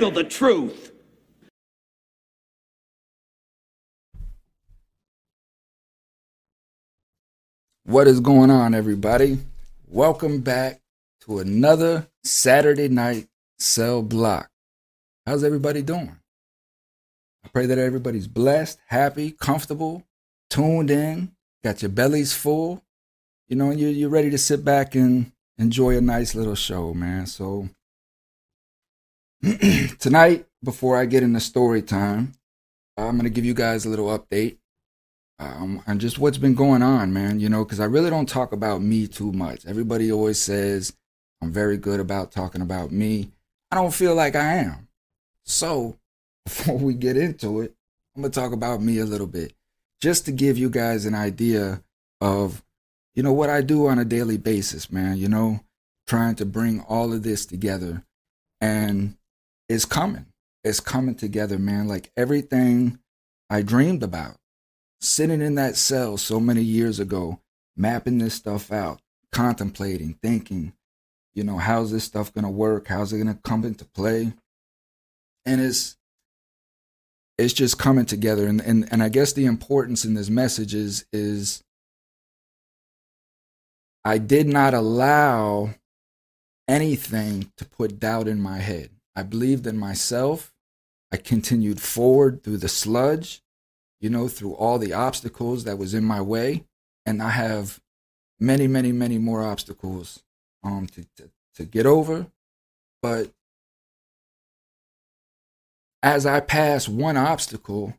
handle the truth. What is going on, everybody? Welcome back to another Saturday night cell block. How's everybody doing? I pray that everybody's blessed, happy, comfortable, tuned in, got your bellies full, you know, and you're ready to sit back and enjoy a nice little show, man. So tonight, before I get into story time, I'm going to give you guys a little update on just what's been going on, man, you know, because I really don't talk about me too much. Everybody always says I'm very good about talking about me. I don't feel like I am. So before we get into it, I'm going to talk about me a little bit just to give you guys an idea of, you know, what I do on a daily basis, man, you know, trying to bring all of this together. And it's coming. It's coming together, man. Like everything I dreamed about, sitting in that cell so many years ago, mapping this stuff out, contemplating, thinking, you know, how's this stuff going to work? How's it going to come into play? And it's just coming together. And I guess the importance in this message is I did not allow anything to put doubt in my head. I believed in myself. I continued forward through the sludge, you know, through all the obstacles that was in my way. And I have many, many, many more obstacles to get over. But as I pass one obstacle,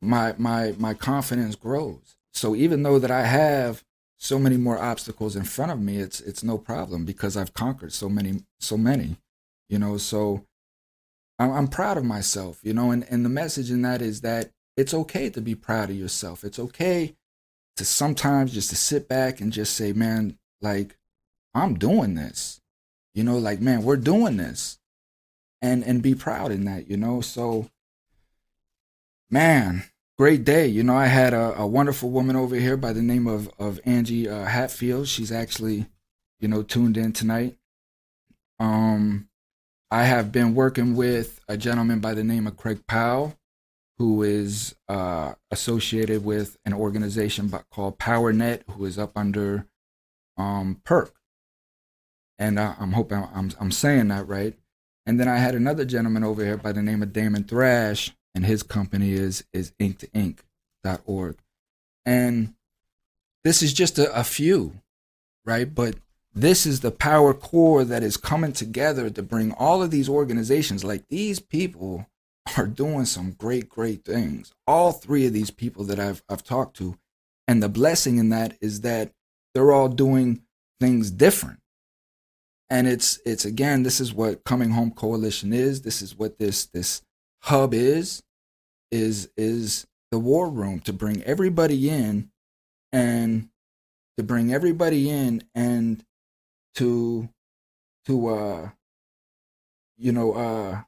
my confidence grows. So even though that I have so many more obstacles in front of me, it's no problem because I've conquered so many, you know, so I'm proud of myself, you know, and the message in that is that it's okay to be proud of yourself. It's okay to sometimes just to sit back and just say, man, like, I'm doing this, you know, like, man, we're doing this, and be proud in that, you know. So, man, great day. You know, I had a wonderful woman over here by the name of Angie Hatfield. She's actually, you know, tuned in tonight. I have been working with a gentleman by the name of Craig Powell, who is associated with an organization called PowerNet, who is up under PERC. And I'm hoping I'm saying that right. And then I had another gentleman over here by the name of Damon Thrash, and his company is ink2ink.org. And this is just a few, right? But this is the power core that is coming together to bring all of these organizations. Like, these people are doing some great, great things. All three of these people that I've talked to. And the blessing in that is that they're all doing things different. And it's again, this is what Coming Home Coalition is. This is what this hub is the war room to bring everybody in and to you know,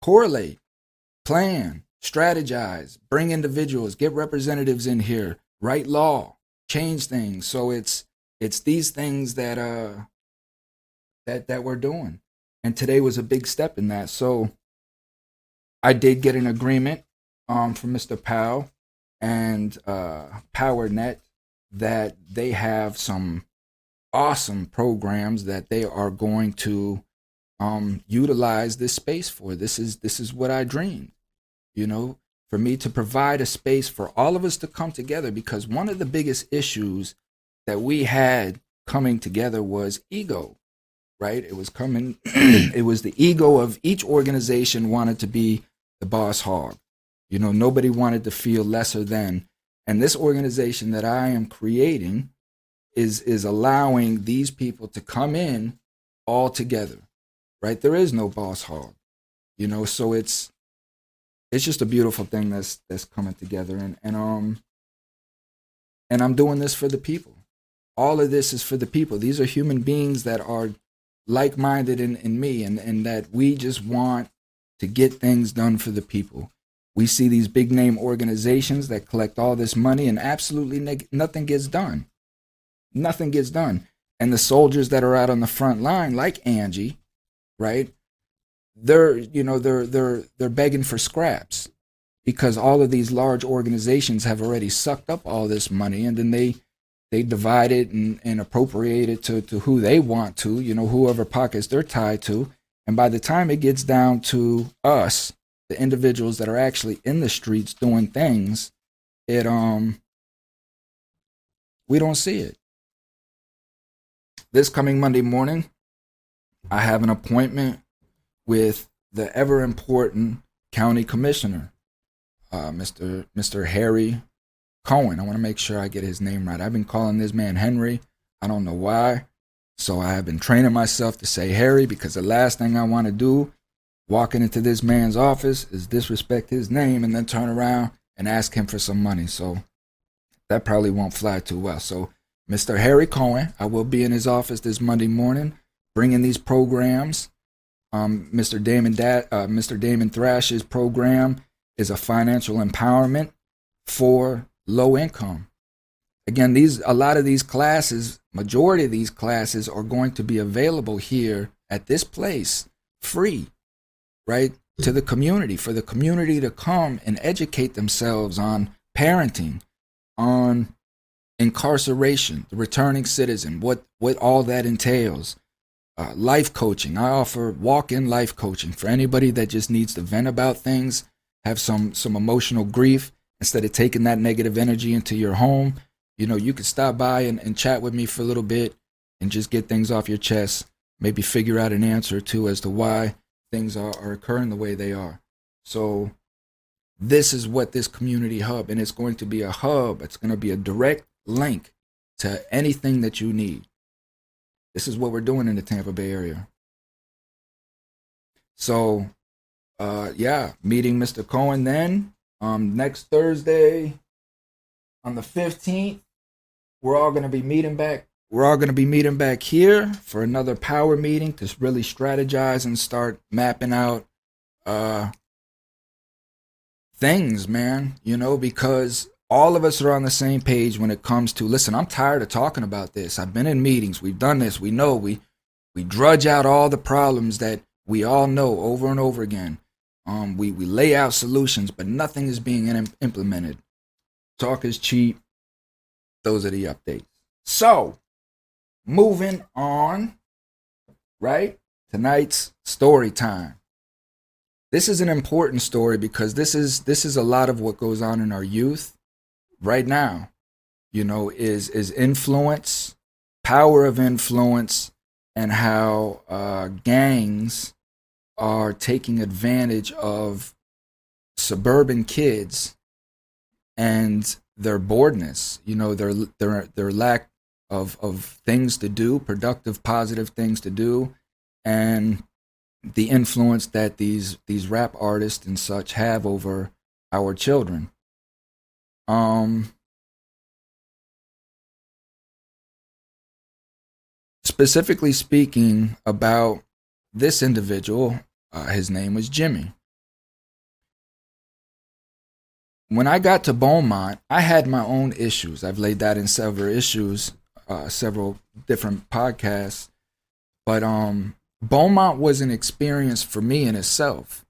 correlate, plan, strategize, bring individuals, get representatives in here, write law, change things. So it's these things that that we're doing. And today was a big step in that. So I did get an agreement from Mr. Powell and PowerNet that they have some awesome programs that they are going to utilize this space for. This is what I dreamed, you know, for me to provide a space for all of us to come together, because one of the biggest issues that we had coming together was ego, right? It was coming. It was the ego of each organization wanted to be the boss hog. You know, nobody wanted to feel lesser than. And this organization that I am creating is allowing these people to come in all together, right? There is no boss hog, you know. So it's just a beautiful thing that's coming together, and I'm doing this for the people. All of this is for the people. These are human beings that are like-minded in me, and that we just want to get things done for the people. We see these big name organizations that collect all this money and absolutely nothing gets done. Nothing gets done. And the soldiers that are out on the front line, like Angie, right? they're begging for scraps, because all of these large organizations have already sucked up all this money, and then they divide it and appropriate it to who they want to, whoever pockets they're tied to. And by the time it gets down to us, the individuals that are actually in the streets doing things, we don't see it. This coming Monday morning, I have an appointment with the ever important county commissioner, Mr. Harry Cohen. I want to make sure I get his name right. I've been calling this man Henry. I don't know why. So I have been training myself to say Harry, because the last thing I want to do walking into this man's office is disrespect his name and then turn around and ask him for some money. So that probably won't fly too well. So Mr. Harry Cohen, I will be in his office this Monday morning bringing these programs. Mr. Damon Thrash's program is a financial empowerment for low income. Again, majority of these classes are going to be available here at this place, free, right, to the community, for the community to come and educate themselves on parenting, on incarceration, the returning citizen, what all that entails. Life coaching. I offer walk-in life coaching for anybody that just needs to vent about things, have some emotional grief. Instead of taking that negative energy into your home, you could stop by and chat with me for a little bit and just get things off your chest, maybe figure out an answer or two as to why things are occurring the way they are. So this is what this community hub, and it's going to be a hub. It's going to be a direct link to anything that you need. This is what we're doing in the Tampa Bay area. So, meeting Mr. Cohen then. Next Thursday, on the 15th, we're all going to be meeting back here for another power meeting to really strategize and start mapping out things, man. Because all of us are on the same page when it comes to, listen, I'm tired of talking about this. I've been in meetings. We've done this. We know. We drudge out all the problems that we all know over and over again. We lay out solutions, but nothing is being implemented. Talk is cheap. Those are the updates. So, moving on, right? Tonight's story time. This is an important story because this is a lot of what goes on in our youth right now. Is influence, power of influence, and how gangs are taking advantage of suburban kids and their boredness, their lack of things to do, productive, positive things to do, and the influence that these rap artists and such have over our children. Specifically speaking about this individual, his name was Jimmy. When I got to Beaumont, I had my own issues. I've laid that in several different podcasts. But Beaumont was an experience for me in itself.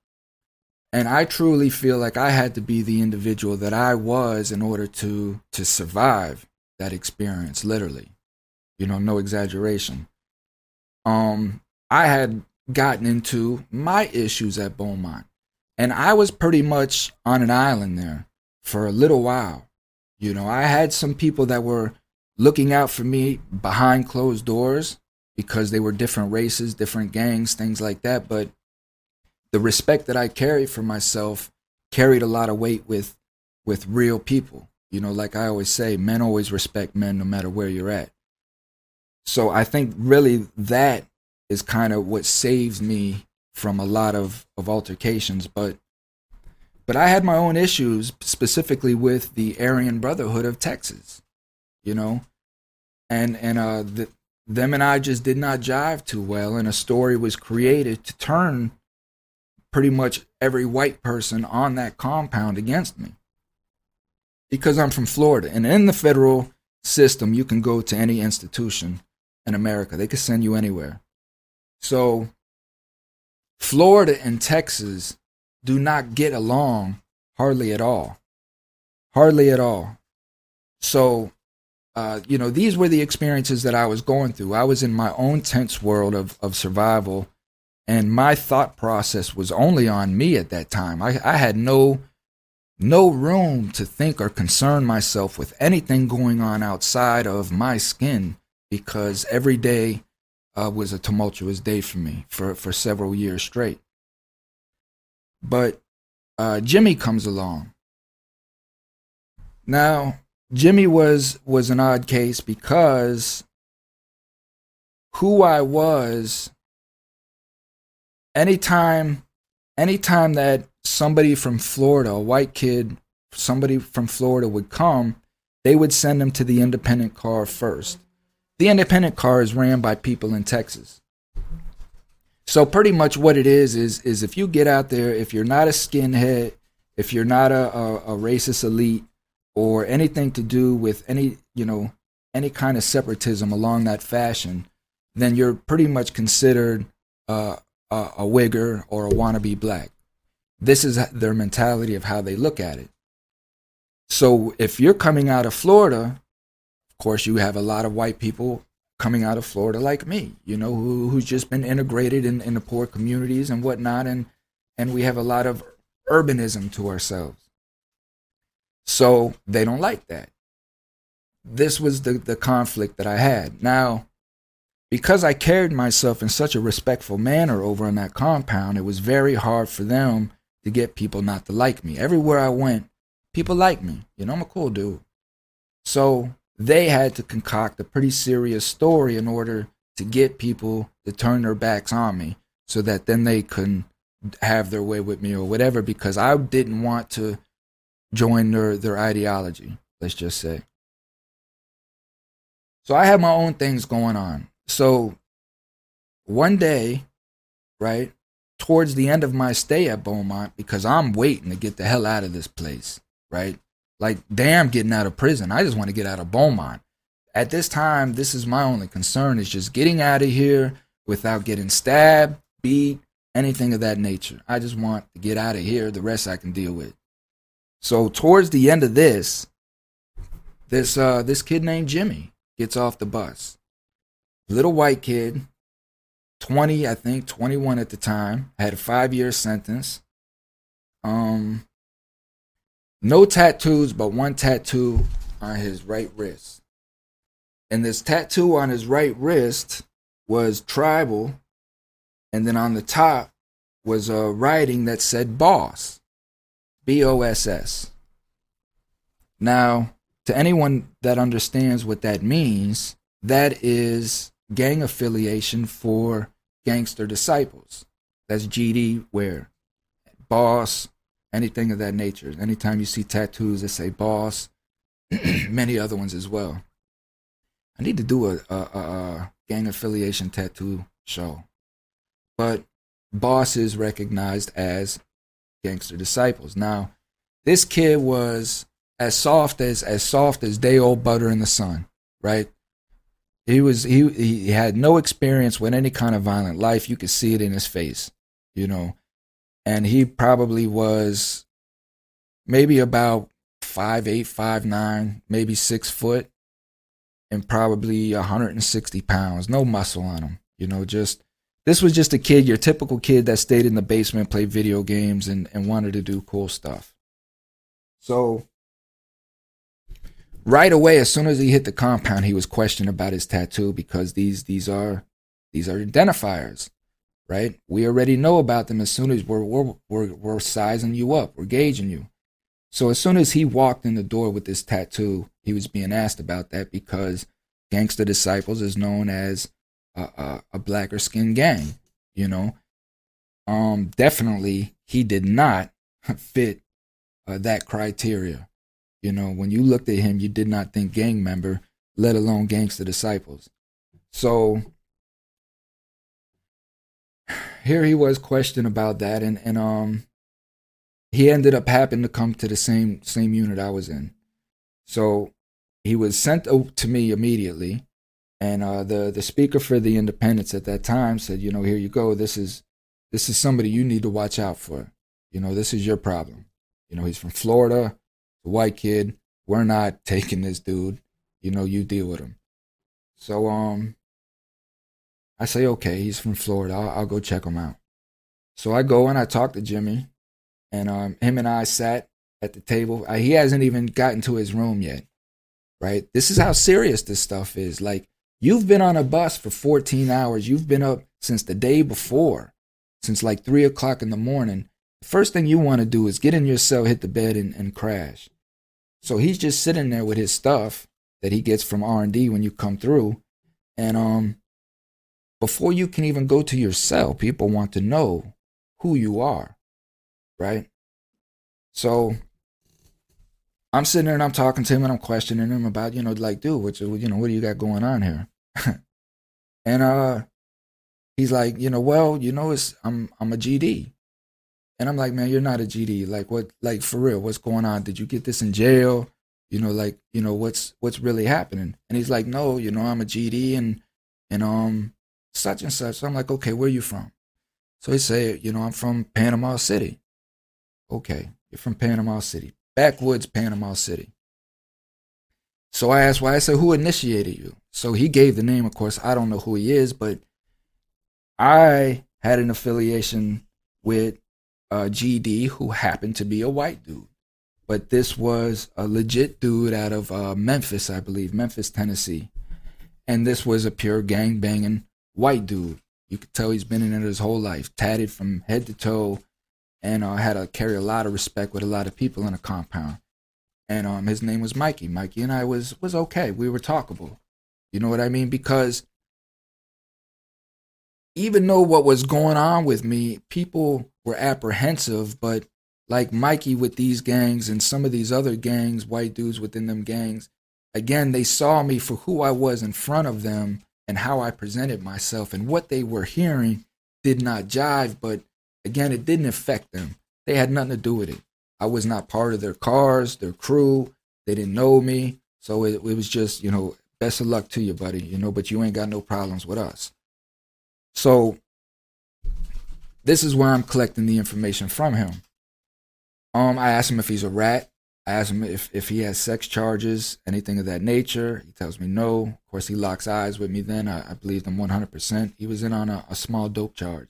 And I truly feel like I had to be the individual that I was in order to survive that experience, literally. No exaggeration. I had gotten into my issues at Beaumont, and I was pretty much on an island there for a little while. I had some people that were looking out for me behind closed doors because they were different races, different gangs, things like that. But the respect that I carried for myself carried a lot of weight with real people. Like I always say, men always respect men no matter where you're at. So I think really that is kind of what saves me from a lot of altercations. But I had my own issues, specifically with the Aryan Brotherhood of Texas, and them and I just did not jive too well, and a story was created to turn pretty much every white person on that compound against me, because I'm from Florida, and in the federal system, you can go to any institution in America. They can send you anywhere. So Florida and Texas do not get along hardly at all. Hardly at all. So, you know, these were the experiences that I was going through. I was in my own tense world of survival, and my thought process was only on me at that time. I had no room to think or concern myself with anything going on outside of my skin, because every day was a tumultuous day for me for several years straight. But Jimmy comes along. Now, Jimmy was an odd case, because who I was, anytime that somebody from Florida, a white kid, somebody from Florida would come, they would send them to the independent car first. The independent car is ran by people in Texas. So pretty much what it is if you get out there, if you're not a skinhead, if you're not a racist elite, or anything to do with any kind of separatism along that fashion, then you're pretty much considered a wigger or a wannabe black. This is their mentality of how they look at it. So if you're coming out of Florida, of course you have a lot of white people coming out of Florida like me, you know, who's just been integrated in the poor communities and whatnot, and we have a lot of urbanism to ourselves. So they don't like that. This was the conflict that I had. Now, because I carried myself in such a respectful manner over in that compound, it was very hard for them to get people not to like me. Everywhere I went, people liked me. You know, I'm a cool dude. So they had to concoct a pretty serious story in order to get people to turn their backs on me, so that then they couldn't have their way with me or whatever, because I didn't want to join their ideology, let's just say. So I had my own things going on. So one day, right, towards the end of my stay at Beaumont, because I'm waiting to get the hell out of this place, right? Like, damn, getting out of prison. I just want to get out of Beaumont. At this time, this is my only concern, is just getting out of here without getting stabbed, beat, anything of that nature. I just want to get out of here. The rest I can deal with. So towards the end of this kid named Jimmy gets off the bus. Little white kid, 21 at the time, had a 5-year sentence. No tattoos, but one tattoo on his right wrist. And this tattoo on his right wrist was tribal, and then on the top was a writing that said boss. B-O-S-S. Now, to anyone that understands what that means, that is gang affiliation for Gangster Disciples. That's GD wear, boss, anything of that nature. Anytime you see tattoos that say boss, many other ones as well. I need to do a gang affiliation tattoo show. But boss is recognized as Gangster Disciples. Now, this kid was as soft as day old butter in the sun, right? He had no experience with any kind of violent life. You could see it in his face, you know. And he probably was maybe about 5'8", 5'9", maybe 6 foot, and probably 160 pounds. No muscle on him, you know, This was just a kid, your typical kid that stayed in the basement, played video games, and wanted to do cool stuff. So right away, as soon as he hit the compound, he was questioned about his tattoo, because these are identifiers, right? We already know about them as soon as we're sizing you up, we're gauging you. So as soon as he walked in the door with this tattoo, he was being asked about that, because Gangster Disciples is known as a blacker skin gang, you know. Definitely he did not fit that criteria. You know, when you looked at him, you did not think gang member, let alone Gangster Disciples. So here he was questioned about that, and he ended up having to come to the same unit I was in. So he was sent to me immediately. And the speaker for the independents at that time said, you know, here you go. This is this is somebody you need to watch out for. You know, this is your problem. You know, he's from Florida, a white kid. We're not taking this dude. You know, you deal with him. So, I say, okay, he's from Florida. I'll go check him out. So I go and I talk to Jimmy, and him and I sat at the table. He hasn't even gotten to his room yet, right? This is how serious this stuff is. Like, you've been on a bus for 14 hours. You've been up since the day before, since like 3 o'clock in the morning. The first thing you want to do is get in your cell, hit the bed, and crash. So he's just sitting there with his stuff that he gets from R&D when you come through, and before you can even go to your cell, people want to know who you are, right? So I'm sitting there and I'm talking to him and I'm questioning him about, you know, like, dude, what do you got going on here? And he's like, you know, well, you know, I'm a GD. And I'm like, man, you're not a GD. Like, what? Like, for real, what's going on? Did you get this in jail? You know, like, you know, what's really happening? And he's like, no, you know, I'm a GD and such and such. So I'm like, okay, where are you from? So he said, you know, I'm from Panama City. Okay, you're from Panama City. Backwoods Panama City. So I asked why. I said, who initiated you? So he gave the name, of course. I don't know who he is, but I had an affiliation with a GD who happened to be a white dude. But this was a legit dude out of Memphis, I believe, Memphis, Tennessee. And this was a pure gang-banging white dude. You could tell he's been in it his whole life, tatted from head to toe, and had to carry a lot of respect with a lot of people in a compound. And his name was Mikey. Mikey and I was okay. We were talkable. You know what I mean? Because even though what was going on with me, people were apprehensive, but like Mikey with these gangs and some of these other gangs, white dudes within them gangs, again, they saw me for who I was in front of them and how I presented myself, and what they were hearing did not jive, but again, it didn't affect them. They had nothing to do with it. I was not part of their cars, their crew. They didn't know me. So it was just, you know, best of luck to you, buddy, you know, but you ain't got no problems with us. So this is where I'm collecting the information from him. I asked him if he's a rat. I asked him if he has sex charges, anything of that nature. He tells me no. Of course, he locks eyes with me then. I believed him 100%. He was in on a small dope charge.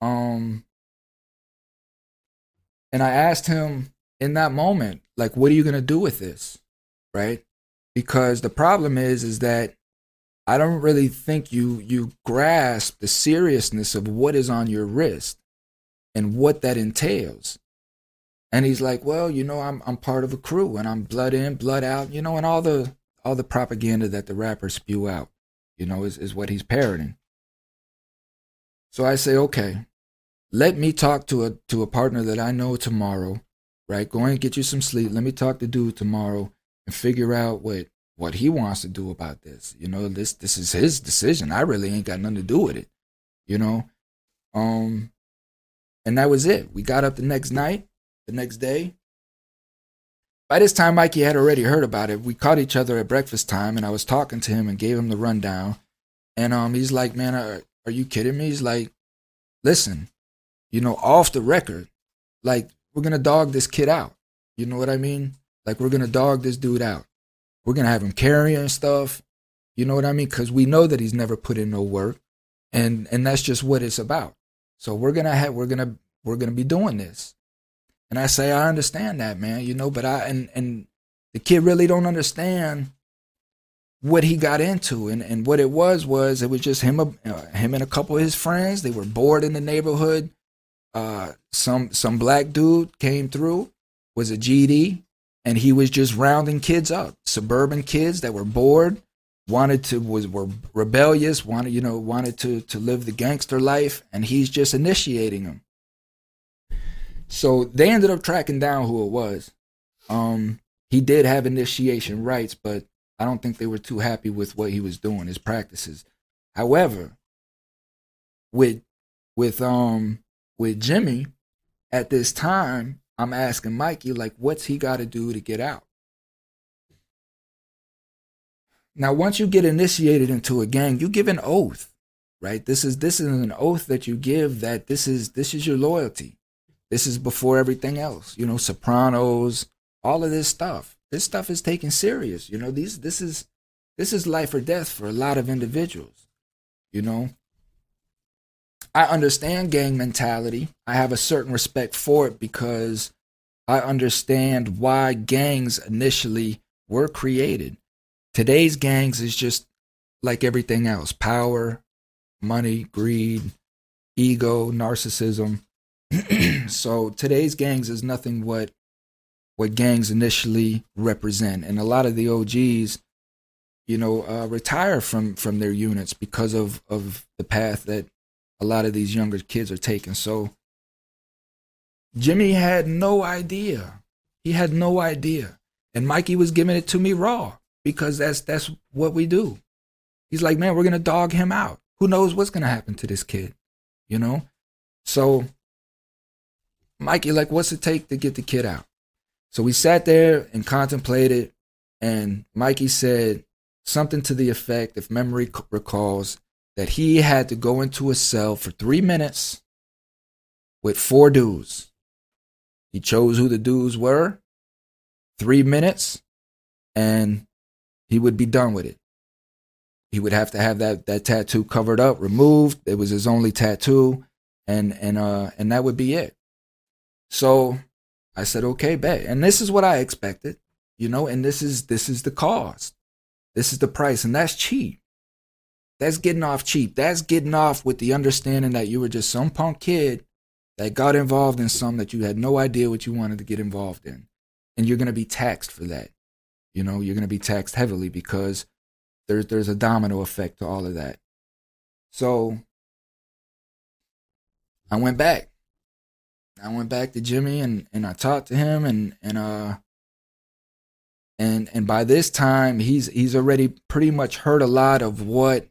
And I asked him in that moment, like, what are you going to do with this, right? Because the problem is that I don't really think you grasp the seriousness of what is on your wrist and what that entails. And he's like, well, you know, I'm part of a crew, and I'm blood in, blood out, you know, and all the propaganda that the rappers spew out, you know, is what he's parroting. So I say, okay, let me talk to a partner that I know tomorrow, right? Go and get you some sleep. Let me talk to dude tomorrow and figure out what he wants to do about this. You know, this is his decision. I really ain't got nothing to do with it, you know. And that was it. We got up the next night. The next day, by this time, Mikey had already heard about it. We caught each other at breakfast time, and I was talking to him and gave him the rundown. And he's like, man, are you kidding me? He's like, listen, you know, off the record, like, we're going to dog this kid out. You know what I mean? Like, we're going to dog this dude out. We're going to have him carrying stuff. You know what I mean? Because we know that he's never put in no work, and that's just what it's about. So we're going to be doing this. And I say, I understand that, man, you know, but and the kid really don't understand what he got into. And what it was just him and a couple of his friends. They were bored in the neighborhood. Some black dude came through, was a GD, and he was just rounding kids up, suburban kids that were bored, were rebellious, wanted to live the gangster life. And he's just initiating them. So they ended up tracking down who it was. He did have initiation rights, but I don't think they were too happy with what he was doing, his practices. However, with Jimmy, at this time, I'm asking Mikey, like, what's he got to do to get out? Now, once you get initiated into a gang, you give an oath. right? This is an oath that you give, that this is your loyalty. This is before everything else, you know, Sopranos, all of this stuff. This stuff is taken serious, you know. This is life or death for a lot of individuals, you know. I understand gang mentality. I have a certain respect for it because I understand why gangs initially were created. Today's gangs is just like everything else: power, money, greed, ego, narcissism. So today's gangs is nothing what gangs initially represent. And a lot of the OGs, you know, retire from their units because of the path that a lot of these younger kids are taking. So Jimmy had no idea. He had no idea. And Mikey was giving it to me raw because that's what we do. He's like, man, we're going to dog him out. Who knows what's going to happen to this kid, you know? So Mikey, like, what's it take to get the kid out? So we sat there and contemplated, and Mikey said something to the effect, if memory recalls, that he had to go into a cell for 3 minutes with 4 dudes. He chose who the dudes were, 3 minutes, and he would be done with it. He would have to have that tattoo covered up, removed. It was his only tattoo, and that would be it. So I said, okay, bet. And this is what I expected, you know, and this is the cost. This is the price, and that's cheap. That's getting off cheap. That's getting off with the understanding that you were just some punk kid that got involved in something that you had no idea what you wanted to get involved in. And you're going to be taxed for that. You know, you're going to be taxed heavily because there's a domino effect to all of that. So I went back. I went back to Jimmy and I talked to him and by this time he's already pretty much heard a lot of what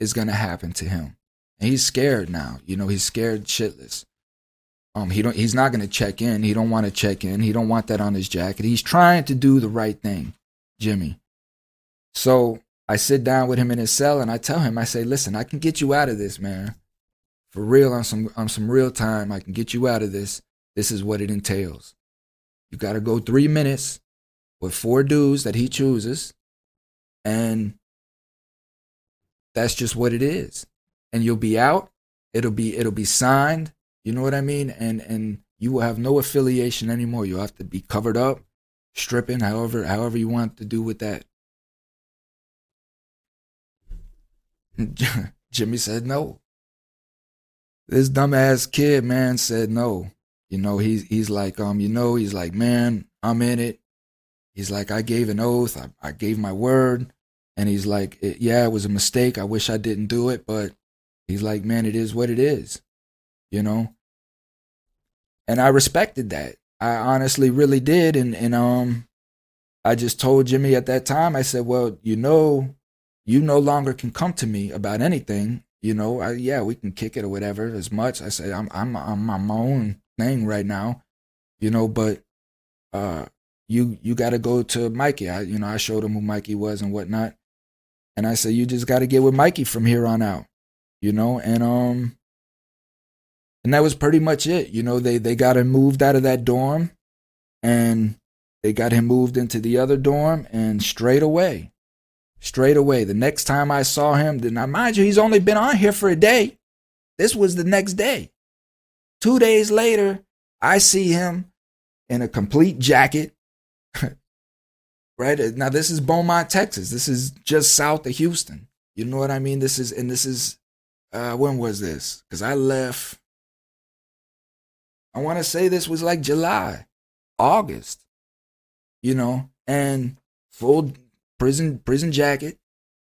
is going to happen to him, and he's scared now. You know, he's scared shitless. He's not going to check in. He don't want to check in. He don't want that on his jacket. He's trying to do the right thing, Jimmy. So I sit down with him in his cell and I tell him, I say, listen, I can get you out of this, man. For real, on some real time, I can get you out of this. This is what it entails. You got to go 3 minutes with 4 dudes that he chooses, and that's just what it is. And you'll be out. It'll be signed. You know what I mean? And you will have no affiliation anymore. You'll have to be covered up, stripping, however you want to do with that. Jimmy said no. This dumbass kid, man, said no. You know, he's like, he's like, man, I'm in it. He's like, I gave an oath. I gave my word. And he's like, yeah, it was a mistake. I wish I didn't do it. But he's like, man, it is what it is, you know. And I respected that. I honestly really did. And I just told Jimmy at that time, I said, well, you know, you no longer can come to me about anything. You know, we can kick it or whatever as much. I said, I'm on my own thing right now, you know, but you got to go to Mikey. I showed him who Mikey was and whatnot. And I said, you just got to get with Mikey from here on out, you know, and that was pretty much it. You know, they got him moved out of that dorm, and they got him moved into the other dorm, and straight away. The next time I saw him, now mind you, he's only been on here for a day. This was the next day. 2 days later, I see him in a complete jacket. Right? Now this is Beaumont, Texas. This is just south of Houston. You know what I mean? This is when was this? Because I left, I want to say this was like July, August, you know, and full prison jacket,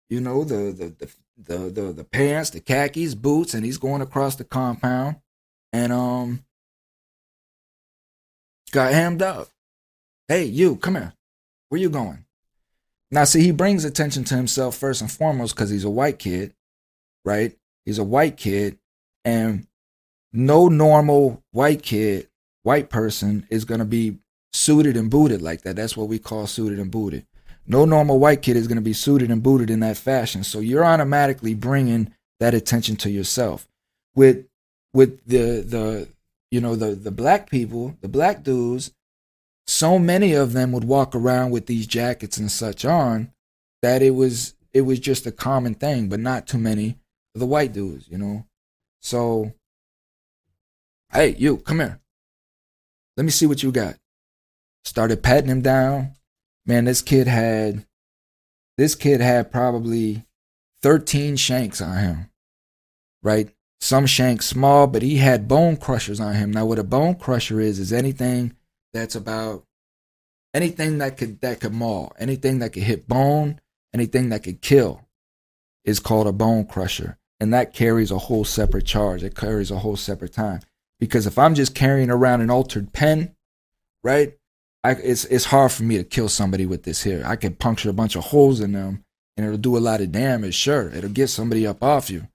you know, the pants, the khakis, boots, and he's going across the compound, and got hammed up. Hey, you, come here. Where you going? Now, see, he brings attention to himself first and foremost because he's a white kid, right? He's a white kid, and no normal white person is going to be suited and booted like that. That's what we call suited and booted. No normal white kid is going to be suited and booted in that fashion. So you're automatically bringing that attention to yourself. With the black people, the black dudes, so many of them would walk around with these jackets and such on that it was just a common thing, but not too many of the white dudes, you know. So, hey, you, come here. Let me see what you got. Started patting him down. Man, this kid had probably 13 shanks on him, right? Some shanks small, but he had bone crushers on him. Now, what a bone crusher is anything that's about, anything that could maul, anything that could hit bone, anything that could kill is called a bone crusher. And that carries a whole separate charge. It carries a whole separate time. Because if I'm just carrying around an altered pen, right, it's hard for me to kill somebody with this here. I can puncture a bunch of holes in them, and it'll do a lot of damage. Sure, it'll get somebody up off you,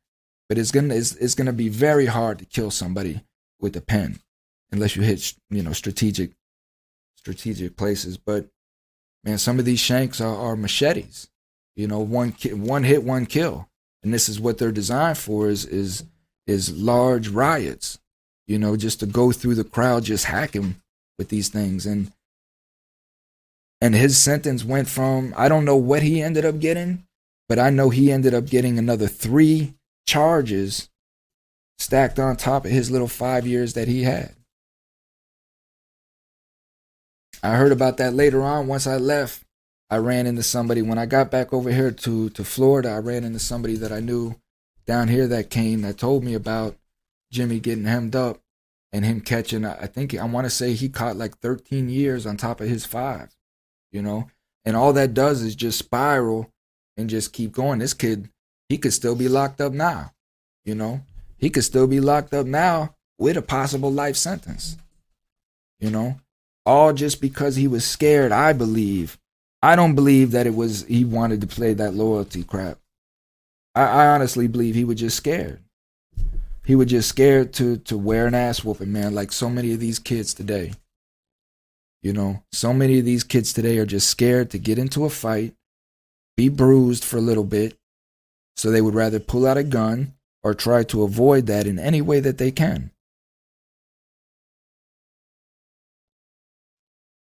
but it's gonna be very hard to kill somebody with a pen, unless you hit strategic places. But man, some of these shanks are machetes. You know, one hit, one kill, and this is what they're designed for. Is large riots. You know, just to go through the crowd, just hack him with these things. And his sentence went from, I don't know what he ended up getting, but I know he ended up getting another 3 charges stacked on top of his little 5 years that he had. I heard about that later on. Once I left, I ran into somebody. When I got back over here to Florida, I ran into somebody that I knew down here that told me about Jimmy getting hemmed up and him catching, I want to say he caught like 13 years on top of his 5, you know? And all that does is just spiral and just keep going. This kid, he could still be locked up now, you know? He could still be locked up now with a possible life sentence, you know? All just because he was scared, I believe. I don't believe that he wanted to play that loyalty crap. I honestly believe he was just scared. He was just scared to wear an ass whooping, man, like so many of these kids today. You know, so many of these kids today are just scared to get into a fight, be bruised for a little bit, so they would rather pull out a gun or try to avoid that in any way that they can.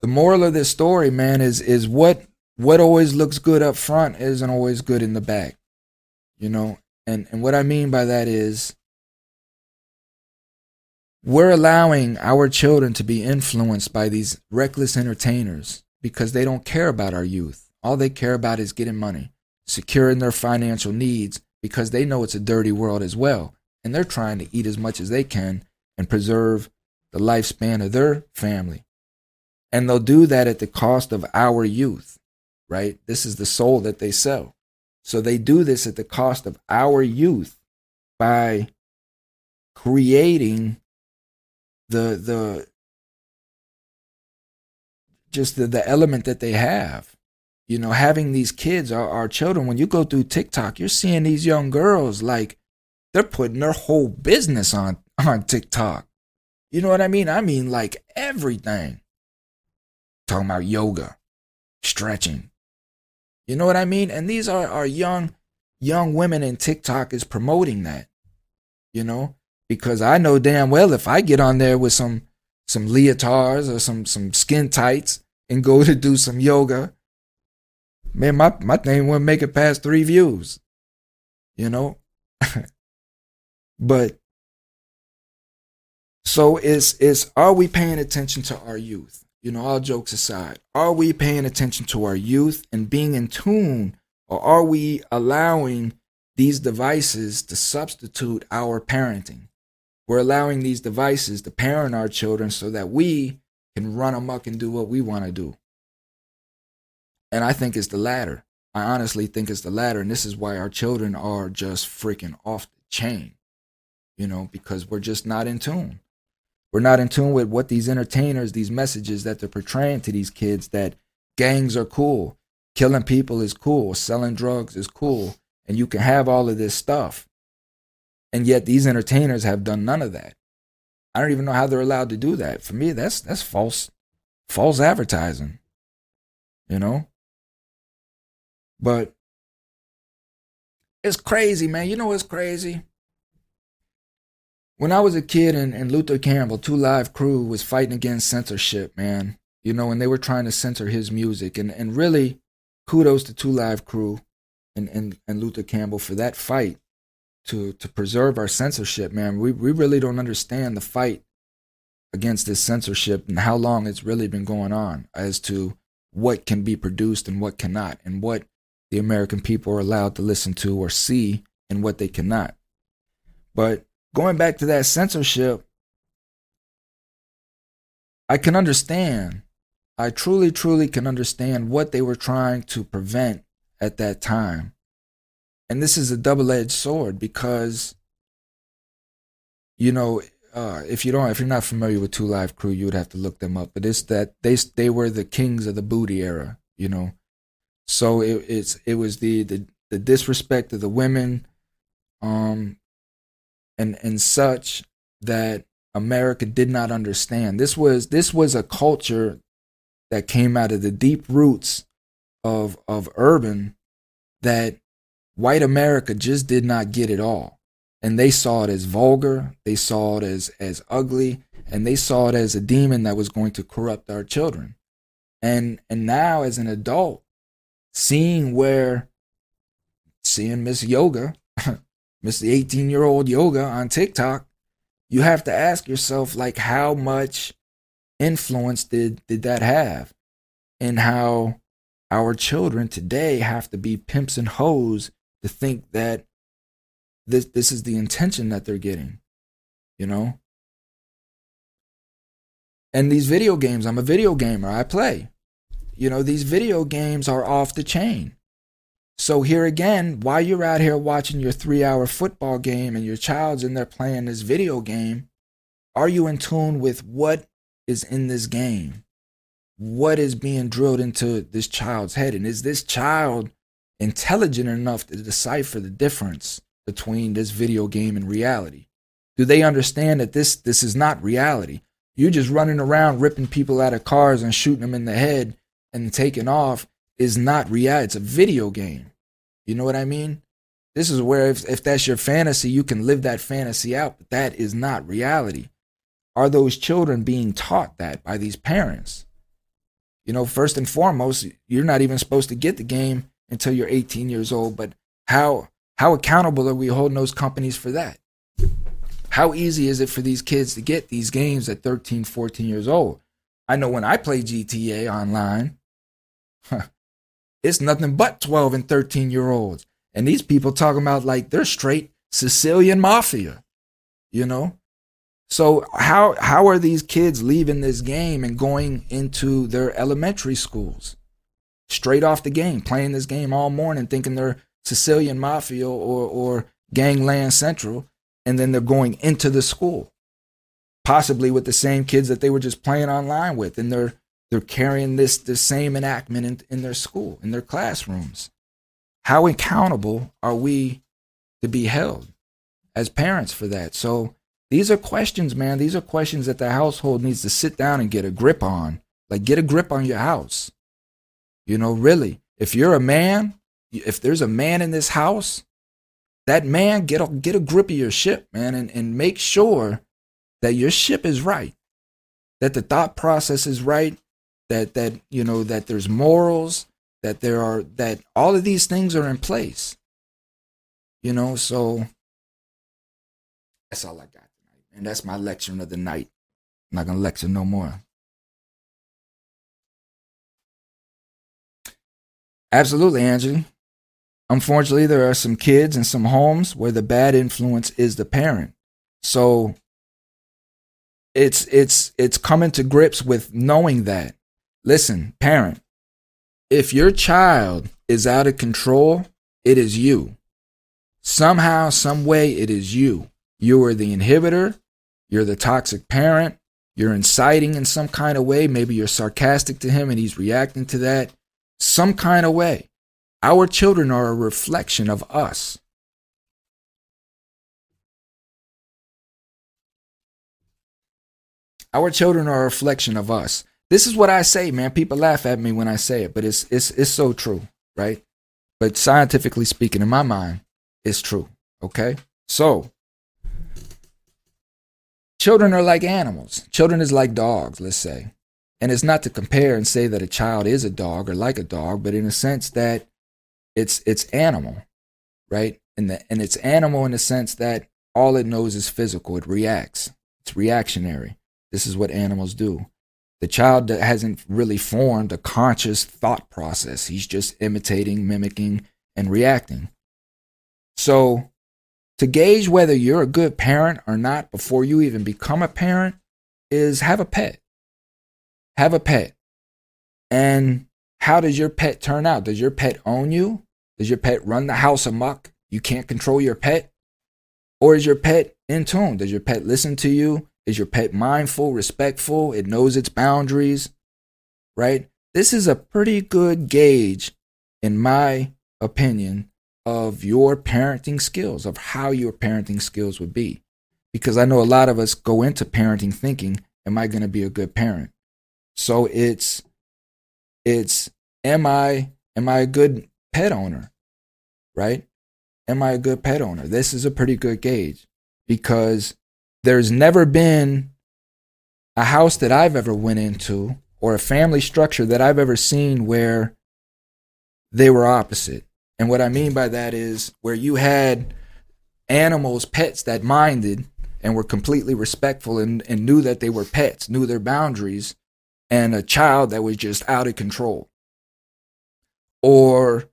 The moral of this story, man, is what always looks good up front isn't always good in the back. You know, and what I mean by that is, we're allowing our children to be influenced by these reckless entertainers because they don't care about our youth. All they care about is getting money, securing their financial needs, because they know it's a dirty world as well. And they're trying to eat as much as they can and preserve the lifespan of their family. And they'll do that at the cost of our youth, right? This is the soul that they sell. So they do this at the cost of our youth by creating the element that they have, you know, having these kids, our children. When you go through TikTok, you're seeing these young girls, like, they're putting their whole business on TikTok. You know what I mean? I mean, like, everything. Talking about yoga, stretching. You know what I mean? And these are our young women, and TikTok is promoting that, you know. Because I know damn well if I get on there with some leotards or some skin tights and go to do some yoga, man, my thing wouldn't make it past 3 views, you know? But, so it's are we paying attention to our youth? You know, all jokes aside, are we paying attention to our youth and being in tune, or are we allowing these devices to substitute our parenting? We're allowing these devices to parent our children so that we can run amok and do what we want to do. And I think it's the latter. I honestly think it's the latter. And this is why our children are just freaking off the chain, you know, because we're just not in tune. We're not in tune with what these entertainers, these messages that they're portraying to these kids, that gangs are cool, killing people is cool, selling drugs is cool, and you can have all of this stuff. And yet these entertainers have done none of that. I don't even know how they're allowed to do that. For me, that's false advertising, you know? But It's crazy, man. You know what's crazy? When I was a kid and Luther Campbell, 2 Live Crew, was fighting against censorship, man. You know, and they were trying to censor his music. And really, kudos to 2 Live Crew and Luther Campbell for that fight to preserve our censorship, man. We really don't understand the fight against this censorship and how long it's really been going on as to what can be produced and what cannot, and what the American people are allowed to listen to or see and what they cannot. But going back to that censorship, I can understand. I truly, truly can understand what they were trying to prevent at that time. And this is a double-edged sword because, you know, if you're not familiar with 2 Live Crew, you would have to look them up. But it's that they were the kings of the booty era, you know. So it was the disrespect of the women, and such that America did not understand. This was a culture that came out of the deep roots of urban that white America just did not get at all. And they saw it as vulgar, they saw it as ugly, and they saw it as a demon that was going to corrupt our children. And now as an adult, seeing Miss Yoga, Miss the 18-year-old Yoga on TikTok, you have to ask yourself, like, how much influence did that have in how our children today have to be pimps and hoes to think that this is the intention that they're getting, you know? And these video games, I'm a video gamer, I play. You know, these video games are off the chain. So here again, while you're out here watching your 3-hour football game and your child's in there playing this video game, are you in tune with what is in this game? What is being drilled into this child's head? And is this child intelligent enough to decipher the difference between this video game and reality? Do they understand that this is not reality? You're just running around ripping people out of cars and shooting them in the head and taking off is not reality. It's a video game. You know what I mean? This is where if that's your fantasy, you can live that fantasy out, but that is not reality. Are those children being taught that by these parents? You know, first and foremost, you're not even supposed to get the game until you're 18 years old, but how accountable are we holding those companies for that? How easy is it for these kids to get these games at 13, 14 years old? I know when I play GTA online, it's nothing but 12 and 13-year-olds. And these people talking about like they're straight Sicilian mafia, you know? So how are these kids leaving this game and going into their elementary schools? Straight off the game, playing this game all morning, thinking they're Sicilian mafia or gangland central, and then they're going into the school, possibly with the same kids that they were just playing online with, and they're carrying this same enactment in their school, in their classrooms. How accountable are we to be held as parents for that? So these are questions, man. These are questions that the household needs to sit down and get a grip on. Like, get a grip on your house. You know, really, if you're a man, if there's a man in this house, that man, get a grip of your ship, man, and make sure that your ship is right, that the thought process is right, that you know, that there's morals, that all of these things are in place. You know, so that's all I got tonight. And that's my lecturing of the night. I'm not gonna lecture no more. Absolutely, Angie. Unfortunately, there are some kids and some homes where the bad influence is the parent. So it's coming to grips with knowing that. Listen, parent, if your child is out of control, it is you. Somehow, some way, it is you. You are the inhibitor. You're the toxic parent. You're inciting in some kind of way. Maybe you're sarcastic to him and he's reacting to that. Some kind of way. Our children are a reflection of us. Our children are a reflection of us. This is what I say, man. People laugh at me when I say it, but it's so true, right? But scientifically speaking, in my mind, is true. Okay? So, children are like animals. Children is like dogs, let's say. And it's not to compare and say that a child is a dog or like a dog, but in a sense that it's animal, right? And it's animal in the sense that all it knows is physical. It reacts. It's reactionary. This is what animals do. The child hasn't really formed a conscious thought process. He's just imitating, mimicking, and reacting. So to gauge whether you're a good parent or not before you even become a parent is have a pet. Have a pet. And how does your pet turn out? Does your pet own you? Does your pet run the house amok? You can't control your pet? Or is your pet in tune? Does your pet listen to you? Is your pet mindful, respectful? It knows its boundaries, right? This is a pretty good gauge, in my opinion, of your parenting skills, of how your parenting skills would be. Because I know a lot of us go into parenting thinking, am I going to be a good parent? So it's am I a good pet owner, right? Am I a good pet owner? This is a pretty good gauge because there's never been a house that I've ever went into or a family structure that I've ever seen where they were opposite. And what I mean by that is where you had animals, pets that minded and were completely respectful and knew that they were pets, knew their boundaries, and a child that was just out of control. Or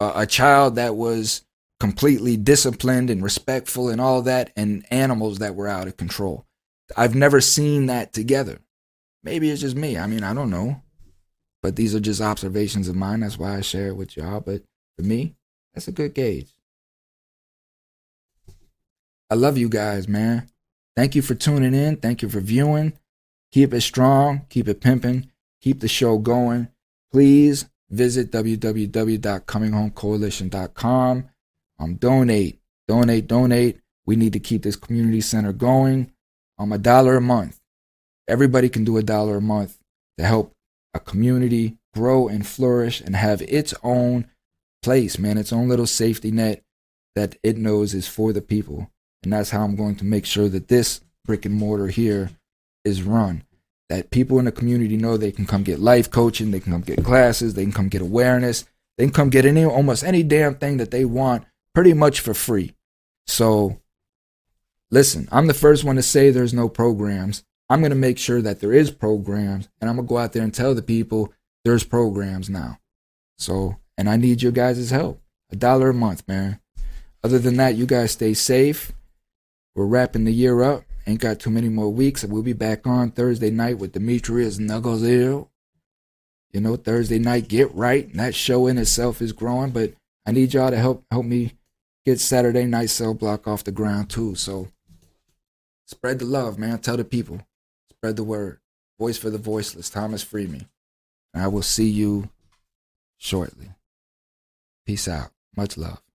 a child that was completely disciplined and respectful and all that, and animals that were out of control. I've never seen that together. Maybe it's just me. I mean, I don't know. But these are just observations of mine. That's why I share it with y'all. But for me, that's a good gauge. I love you guys, man. Thank you for tuning in. Thank you for viewing. Keep it strong. Keep it pimping. Keep the show going. Please visit www.cominghomecoalition.com. Donate. We need to keep this community center going. $1 a month. Everybody can do $1 a month to help a community grow and flourish and have its own place, man, its own little safety net that it knows is for the people. And that's how I'm going to make sure that this brick and mortar here is run, that people in the community know they can come get life coaching, they can come get classes, they can come get awareness, they can come get almost any damn thing that they want, pretty much for free. So, listen, I'm the first one to say there's no programs. I'm going to make sure that there is programs, and I'm going to go out there and tell the people there's programs now. So, and I need your guys' help. $1 a month, man. Other than that, you guys stay safe. We're wrapping the year up. Ain't got too many more weeks. We'll be back on Thursday night with Demetrius Nuggles Hill. You know, Thursday night, get right. And that show in itself is growing, but I need y'all to help me get Saturday Night Cell Block off the ground too. So spread the love, man. Tell the people. Spread the word. Voice for the voiceless. Thomas Free Me. And I will see you shortly. Peace out. Much love.